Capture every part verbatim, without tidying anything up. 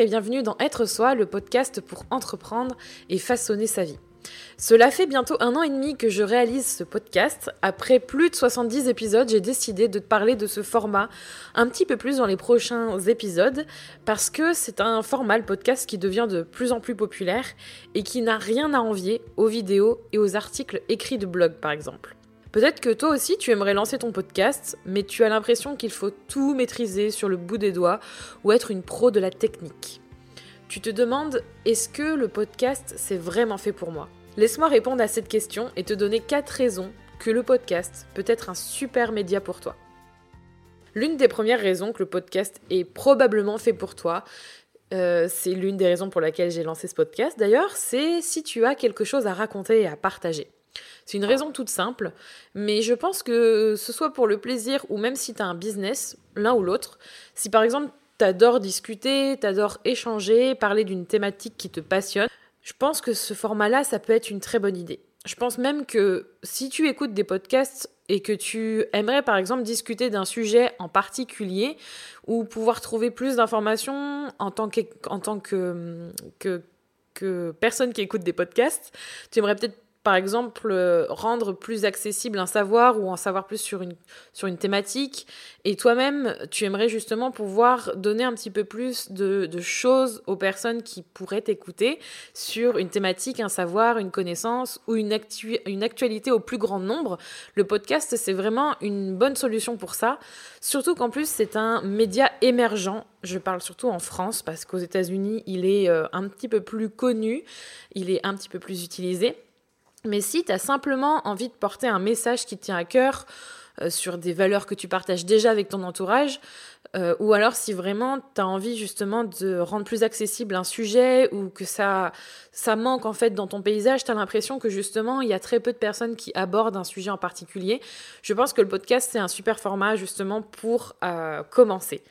et bienvenue dans Être soi, le podcast pour entreprendre et façonner sa vie. Cela fait bientôt un an et demi que je réalise ce podcast. Après plus de soixante-dix épisodes, j'ai décidé de parler de ce format un petit peu plus dans les prochains épisodes parce que c'est un format, le podcast, qui devient de plus en plus populaire et qui n'a rien à envier aux vidéos et aux articles écrits de blog, par exemple. Peut-être que toi aussi tu aimerais lancer ton podcast, mais tu as l'impression qu'il faut tout maîtriser sur le bout des doigts ou être une pro de la technique. Tu te demandes, est-ce que le podcast c'est vraiment fait pour moi ? Laisse-moi répondre à cette question et te donner quatre raisons que le podcast peut être un super média pour toi. L'une des premières raisons que le podcast est probablement fait pour toi, euh, c'est l'une des raisons pour laquelle j'ai lancé ce podcast d'ailleurs, c'est si tu as quelque chose à raconter et à partager. C'est une raison toute simple, mais je pense que ce soit pour le plaisir ou même si tu as un business, l'un ou l'autre, si par exemple t'adores discuter, t'adores échanger, parler d'une thématique qui te passionne, je pense que ce format-là, ça peut être une très bonne idée. Je pense même que si tu écoutes des podcasts et que tu aimerais par exemple discuter d'un sujet en particulier ou pouvoir trouver plus d'informations en tant que, en tant que, que, que personne qui écoute des podcasts, tu aimerais peut-être par exemple, euh, rendre plus accessible un savoir ou en savoir plus sur une, sur une thématique. Et toi-même, tu aimerais justement pouvoir donner un petit peu plus de, de choses aux personnes qui pourraient t'écouter sur une thématique, un savoir, une connaissance ou une, actu- une actualité au plus grand nombre. Le podcast, c'est vraiment une bonne solution pour ça. Surtout qu'en plus, c'est un média émergent. Je parle surtout en France parce qu'aux États-Unis, il est euh, un petit peu plus connu, il est un petit peu plus utilisé. Mais si tu as simplement envie de porter un message qui te tient à cœur euh, sur des valeurs que tu partages déjà avec ton entourage, euh, ou alors si vraiment tu as envie justement de rendre plus accessible un sujet ou que ça, ça manque en fait dans ton paysage, tu as l'impression que justement il y a très peu de personnes qui abordent un sujet en particulier, je pense que le podcast c'est un super format justement pour euh, commencer.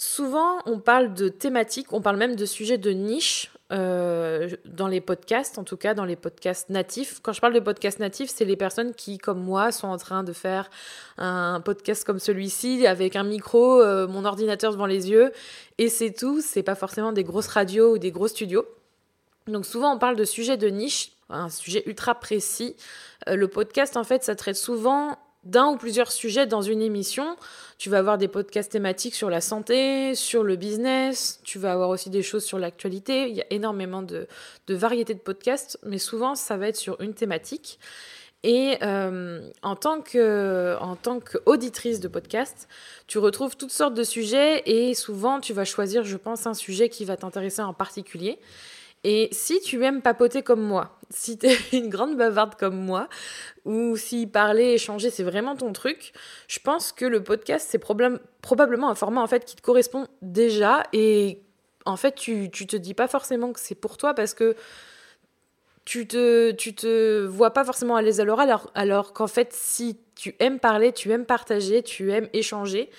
Souvent, on parle de thématiques, on parle même de sujets de niche euh, dans les podcasts, en tout cas dans les podcasts natifs. Quand je parle de podcasts natifs, c'est les personnes qui, comme moi, sont en train de faire un podcast comme celui-ci avec un micro, euh, mon ordinateur devant les yeux, et c'est tout. C'est pas forcément des grosses radios ou des gros studios. Donc souvent, on parle de sujets de niche, un sujet ultra précis. Euh, le podcast, en fait, ça traite souvent d'un ou plusieurs sujets dans une émission. Tu vas avoir des podcasts thématiques sur la santé, sur le business, tu vas avoir aussi des choses sur l'actualité. Il y a énormément de, de variétés de podcasts, mais souvent, ça va être sur une thématique. Et euh, en tant que, en tant qu'auditrice de podcast, tu retrouves toutes sortes de sujets et souvent, tu vas choisir, je pense, un sujet qui va t'intéresser en particulier. Et si tu aimes papoter comme moi, si t'es une grande bavarde comme moi, ou si parler, échanger, c'est vraiment ton truc, je pense que le podcast, c'est probla- probablement un format en fait, qui te correspond déjà. Et en fait, tu, tu te dis pas forcément que c'est pour toi parce que tu te, tu te vois pas forcément à l'aise à l'oral, alors, alors qu'en fait, si tu aimes parler, tu aimes partager, tu aimes échanger.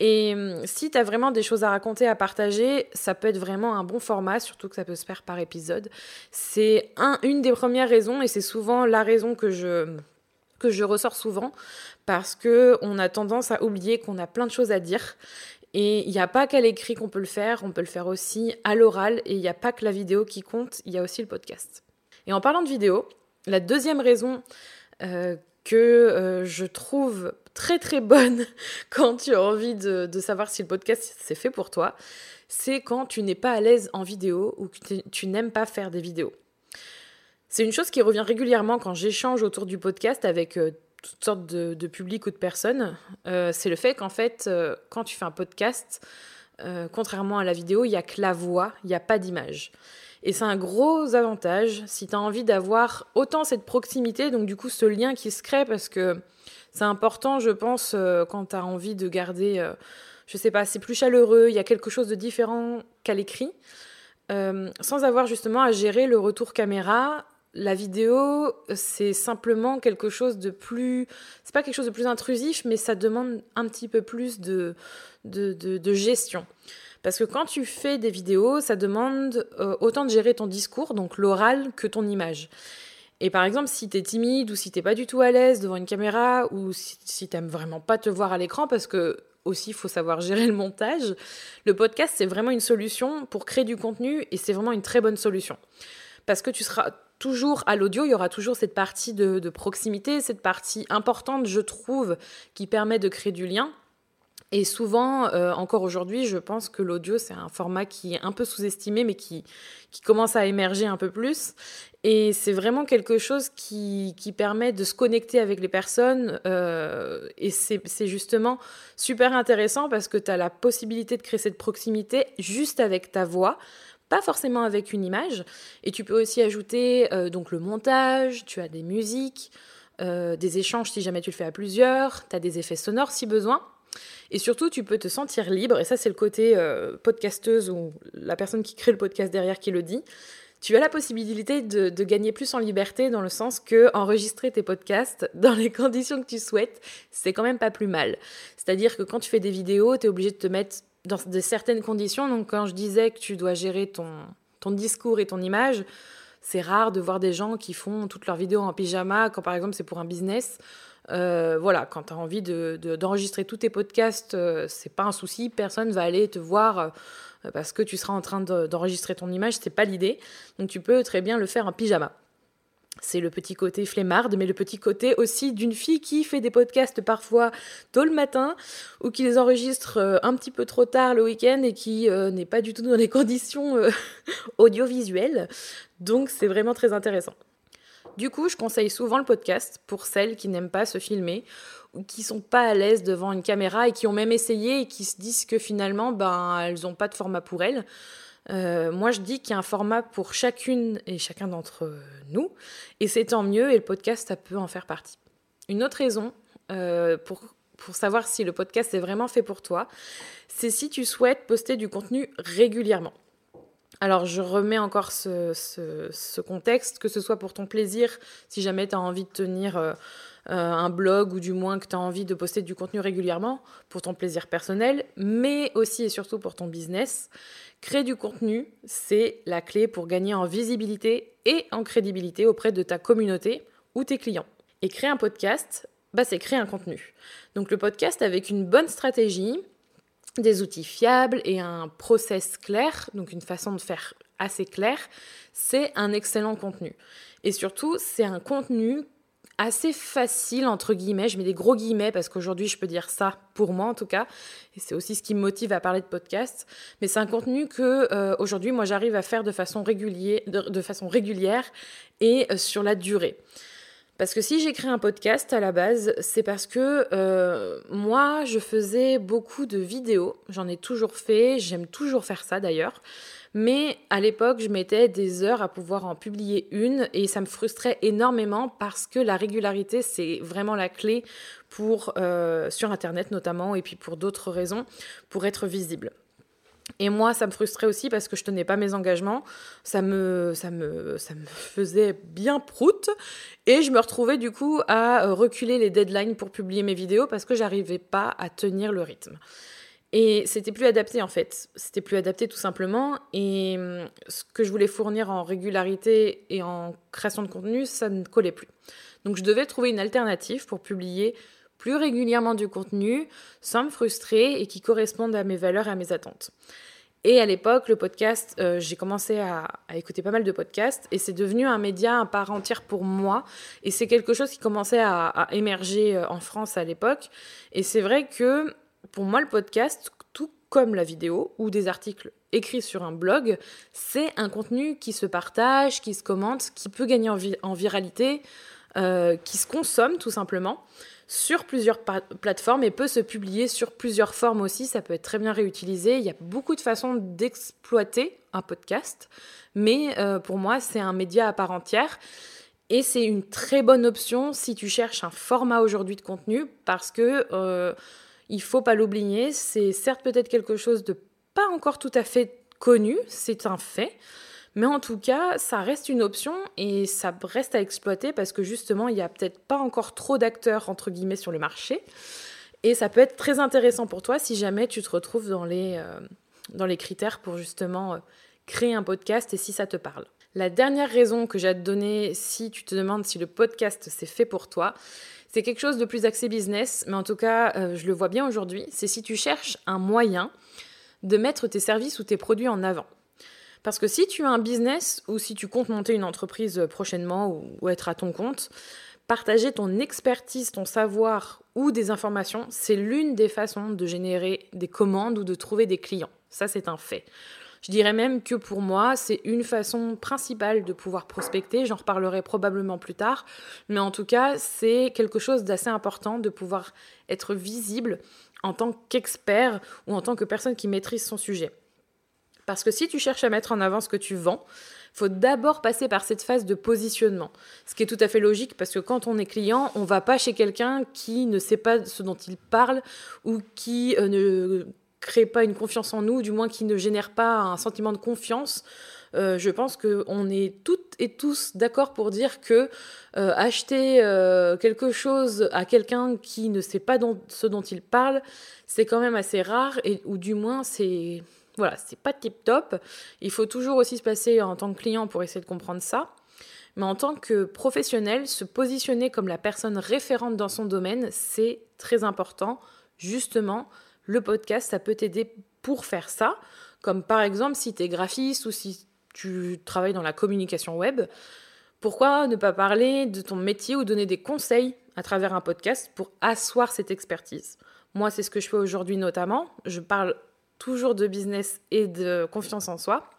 Et si tu as vraiment des choses à raconter, à partager, ça peut être vraiment un bon format, surtout que ça peut se faire par épisode. C'est un, une des premières raisons, et c'est souvent la raison que je, que je ressors souvent, parce qu'on a tendance à oublier qu'on a plein de choses à dire. Et il n'y a pas qu'à l'écrit qu'on peut le faire, on peut le faire aussi à l'oral, et il n'y a pas que la vidéo qui compte, il y a aussi le podcast. Et en parlant de vidéo, la deuxième raison euh, que euh, je trouve très très bonne quand tu as envie de, de savoir si le podcast c'est fait pour toi, c'est quand tu n'es pas à l'aise en vidéo ou que tu n'aimes pas faire des vidéos. C'est une chose qui revient régulièrement quand j'échange autour du podcast avec euh, toutes sortes de, de publics ou de personnes. Euh, c'est le fait qu'en fait, euh, quand tu fais un podcast, euh, contrairement à la vidéo, il n'y a que la voix, il n'y a pas d'image. Et c'est un gros avantage si tu as envie d'avoir autant cette proximité, donc du coup ce lien qui se crée parce que c'est important, je pense, euh, quand tu as envie de garder, euh, je sais pas, c'est plus chaleureux, il y a quelque chose de différent qu'à l'écrit, euh, sans avoir justement à gérer le retour caméra. La vidéo, c'est simplement quelque chose de plus... C'est pas quelque chose de plus intrusif, mais ça demande un petit peu plus de, de, de, de gestion. Parce que quand tu fais des vidéos, ça demande euh, autant de gérer ton discours, donc l'oral, que ton image. Et par exemple, si t'es timide ou si t'es pas du tout à l'aise devant une caméra ou si, si t'aimes vraiment pas te voir à l'écran, parce que aussi, il faut savoir gérer le montage. Le podcast, c'est vraiment une solution pour créer du contenu et c'est vraiment une très bonne solution. Parce que tu seras toujours à l'audio, il y aura toujours cette partie de, de proximité, cette partie importante, je trouve, qui permet de créer du lien. Et souvent, euh, encore aujourd'hui, je pense que l'audio, c'est un format qui est un peu sous-estimé, mais qui, qui commence à émerger un peu plus. Et c'est vraiment quelque chose qui, qui permet de se connecter avec les personnes. Euh, et c'est, c'est justement super intéressant parce que tu as la possibilité de créer cette proximité juste avec ta voix, pas forcément avec une image. Et tu peux aussi ajouter euh, donc le montage, tu as des musiques, euh, des échanges si jamais tu le fais à plusieurs, tu as des effets sonores si besoin. Et surtout, tu peux te sentir libre, et ça c'est le côté euh, podcasteuse ou la personne qui crée le podcast derrière qui le dit, tu as la possibilité de, de gagner plus en liberté dans le sens que enregistrer tes podcasts dans les conditions que tu souhaites, c'est quand même pas plus mal. C'est-à-dire que quand tu fais des vidéos, tu es obligé de te mettre dans de certaines conditions, donc quand je disais que tu dois gérer ton, ton discours et ton image, c'est rare de voir des gens qui font toutes leurs vidéos en pyjama, quand par exemple c'est pour un business. Euh, voilà, quand tu as envie de, de, d'enregistrer tous tes podcasts, euh, c'est pas un souci, personne va aller te voir euh, parce que tu seras en train de, d'enregistrer ton image, c'est pas l'idée. Donc tu peux très bien le faire en pyjama. C'est le petit côté flemmarde, mais le petit côté aussi d'une fille qui fait des podcasts parfois tôt le matin ou qui les enregistre un petit peu trop tard le week-end et qui euh, n'est pas du tout dans les conditions euh, audiovisuelles. Donc c'est vraiment très intéressant. Du coup, je conseille souvent le podcast pour celles qui n'aiment pas se filmer ou qui sont pas à l'aise devant une caméra et qui ont même essayé et qui se disent que finalement, ben, elles n'ont pas de format pour elles. Euh, moi, je dis qu'il y a un format pour chacune et chacun d'entre nous, et c'est tant mieux, et le podcast, ça peut en faire partie. Une autre raison euh, pour, pour savoir si le podcast est vraiment fait pour toi, c'est si tu souhaites poster du contenu régulièrement. Alors, je remets encore ce, ce, ce contexte, que ce soit pour ton plaisir, si jamais tu as envie de tenir euh, un blog ou du moins que tu as envie de poster du contenu régulièrement, pour ton plaisir personnel, mais aussi et surtout pour ton business. Créer du contenu, c'est la clé pour gagner en visibilité et en crédibilité auprès de ta communauté ou tes clients. Et créer un podcast, bah, c'est créer un contenu. Donc, le podcast avec une bonne stratégie, des outils fiables et un process clair, donc une façon de faire assez claire, c'est un excellent contenu. Et surtout, c'est un contenu assez facile, entre guillemets, je mets des gros guillemets parce qu'aujourd'hui, je peux dire ça pour moi en tout cas, et c'est aussi ce qui me motive à parler de podcast, mais c'est un contenu que euh, aujourd'hui, moi, j'arrive à faire de façon régulière, de, de façon régulière et euh, sur la durée. Parce que si j'ai créé un podcast à la base, c'est parce que euh, moi, je faisais beaucoup de vidéos. J'en ai toujours fait, j'aime toujours faire ça d'ailleurs. Mais à l'époque, je mettais des heures à pouvoir en publier une et ça me frustrait énormément parce que la régularité, c'est vraiment la clé pour, euh, sur Internet notamment et puis pour d'autres raisons, pour être visible. Et moi, ça me frustrait aussi parce que je tenais pas mes engagements. Ça me, ça me, ça me faisait bien prout. Et je me retrouvais du coup à reculer les deadlines pour publier mes vidéos parce que j'arrivais pas à tenir le rythme. Et c'était plus adapté en fait. C'était plus adapté tout simplement. Et ce que je voulais fournir en régularité et en création de contenu, ça ne collait plus. Donc je devais trouver une alternative pour publier plus régulièrement du contenu, sans me frustrer et qui correspondent à mes valeurs et à mes attentes. Et à l'époque, le podcast, euh, j'ai commencé à, à écouter pas mal de podcasts et c'est devenu un média à part entière pour moi. Et c'est quelque chose qui commençait à, à émerger en France à l'époque. Et c'est vrai que pour moi, le podcast, tout comme la vidéo ou des articles écrits sur un blog, c'est un contenu qui se partage, qui se commente, qui peut gagner en, vi- en viralité, euh, qui se consomme tout simplement sur plusieurs pa- plateformes et peut se publier sur plusieurs formes aussi. Ça peut être très bien réutilisé. Il y a beaucoup de façons d'exploiter un podcast, mais euh, pour moi, c'est un média à part entière et c'est une très bonne option si tu cherches un format aujourd'hui de contenu parce que euh, il faut pas l'oublier. C'est certes peut-être quelque chose de pas encore tout à fait connu, c'est un fait, mais en tout cas, ça reste une option et ça reste à exploiter parce que justement, il n'y a peut-être pas encore trop d'acteurs, entre guillemets, sur le marché. Et ça peut être très intéressant pour toi si jamais tu te retrouves dans les, euh, dans les critères pour justement euh, créer un podcast et si ça te parle. La dernière raison que j'ai à te donner, si tu te demandes si le podcast c'est fait pour toi, c'est quelque chose de plus axé business, mais en tout cas, euh, je le vois bien aujourd'hui, c'est si tu cherches un moyen de mettre tes services ou tes produits en avant. Parce que si tu as un business ou si tu comptes monter une entreprise prochainement ou, ou être à ton compte, partager ton expertise, ton savoir ou des informations, c'est l'une des façons de générer des commandes ou de trouver des clients. Ça, c'est un fait. Je dirais même que pour moi, c'est une façon principale de pouvoir prospecter. J'en reparlerai probablement plus tard. Mais en tout cas, c'est quelque chose d'assez important de pouvoir être visible en tant qu'expert ou en tant que personne qui maîtrise son sujet. Parce que si tu cherches à mettre en avant ce que tu vends, il faut d'abord passer par cette phase de positionnement. Ce qui est tout à fait logique parce que quand on est client, on ne va pas chez quelqu'un qui ne sait pas ce dont il parle ou qui ne crée pas une confiance en nous, du moins qui ne génère pas un sentiment de confiance. Euh, je pense qu'on est toutes et tous d'accord pour dire que euh, acheter euh, quelque chose à quelqu'un qui ne sait pas don- ce dont il parle, c'est quand même assez rare, et, ou du moins c'est, voilà, c'est pas tip-top. Il faut toujours aussi se placer en tant que client pour essayer de comprendre ça. Mais en tant que professionnel, se positionner comme la personne référente dans son domaine, c'est très important. Justement, le podcast, ça peut t'aider pour faire ça, comme par exemple si tu es graphiste ou si tu travailles dans la communication web. Pourquoi ne pas parler de ton métier ou donner des conseils à travers un podcast pour asseoir cette expertise ? Moi, c'est ce que je fais aujourd'hui notamment. Je parle toujours de business et de confiance en soi,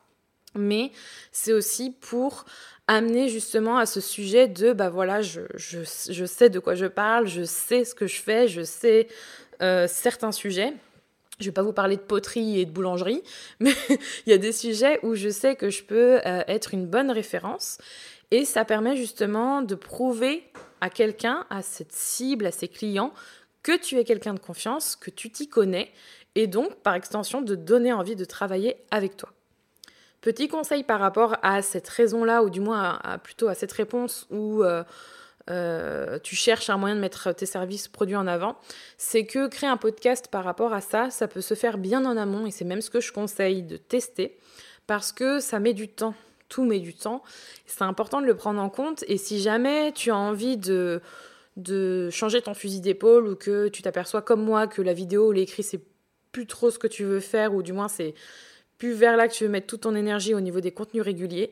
mais c'est aussi pour amener justement à ce sujet de bah voilà, je, je, je sais de quoi je parle, je sais ce que je fais, je sais euh, certains sujets. Je ne vais pas vous parler de poterie et de boulangerie, mais il y a des sujets où je sais que je peux euh, être une bonne référence. Et ça permet justement de prouver à quelqu'un, à cette cible, à ses clients, que tu es quelqu'un de confiance, que tu t'y connais, et donc, par extension, de donner envie de travailler avec toi. Petit conseil par rapport à cette raison-là, ou du moins à, à, plutôt à cette réponse où euh, euh, tu cherches un moyen de mettre tes services, produits en avant, c'est que créer un podcast par rapport à ça, ça peut se faire bien en amont, et c'est même ce que je conseille de tester, parce que ça met du temps, tout met du temps. C'est important de le prendre en compte, et si jamais tu as envie de, de changer ton fusil d'épaule, ou que tu t'aperçois comme moi que la vidéo ou l'écrit, c'est plus trop ce que tu veux faire, ou du moins c'est plus vers là que tu veux mettre toute ton énergie au niveau des contenus réguliers,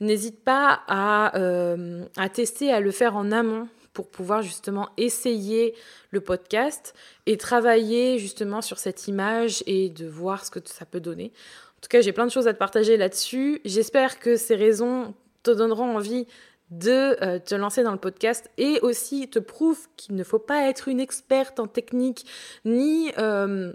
n'hésite pas à, euh, à tester, à le faire en amont pour pouvoir justement essayer le podcast et travailler justement sur cette image et de voir ce que ça peut donner. En tout cas, j'ai plein de choses à te partager là-dessus. J'espère que ces raisons te donneront envie de te lancer dans le podcast et aussi te prouvent qu'il ne faut pas être une experte en technique ni... Euh,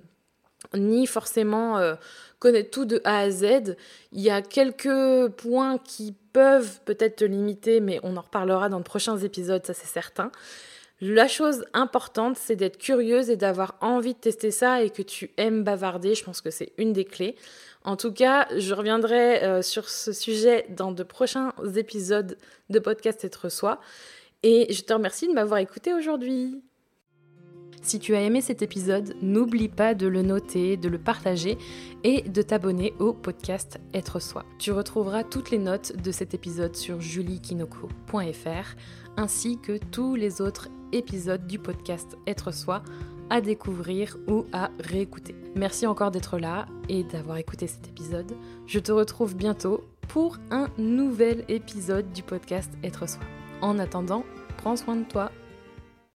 ni forcément euh, connaître tout de A à Z. Il y a quelques points qui peuvent peut-être te limiter, mais on en reparlera dans de prochains épisodes, ça c'est certain. La chose importante, c'est d'être curieuse et d'avoir envie de tester ça et que tu aimes bavarder. Je pense que c'est une des clés. En tout cas, je reviendrai euh, sur ce sujet dans de prochains épisodes de podcast Être soi. Et je te remercie de m'avoir écouté aujourd'hui. Si tu as aimé cet épisode, n'oublie pas de le noter, de le partager et de t'abonner au podcast Être soi. Tu retrouveras toutes les notes de cet épisode sur julie kinoko point f r ainsi que tous les autres épisodes du podcast Être soi à découvrir ou à réécouter. Merci encore d'être là et d'avoir écouté cet épisode. Je te retrouve bientôt pour un nouvel épisode du podcast Être soi. En attendant, prends soin de toi.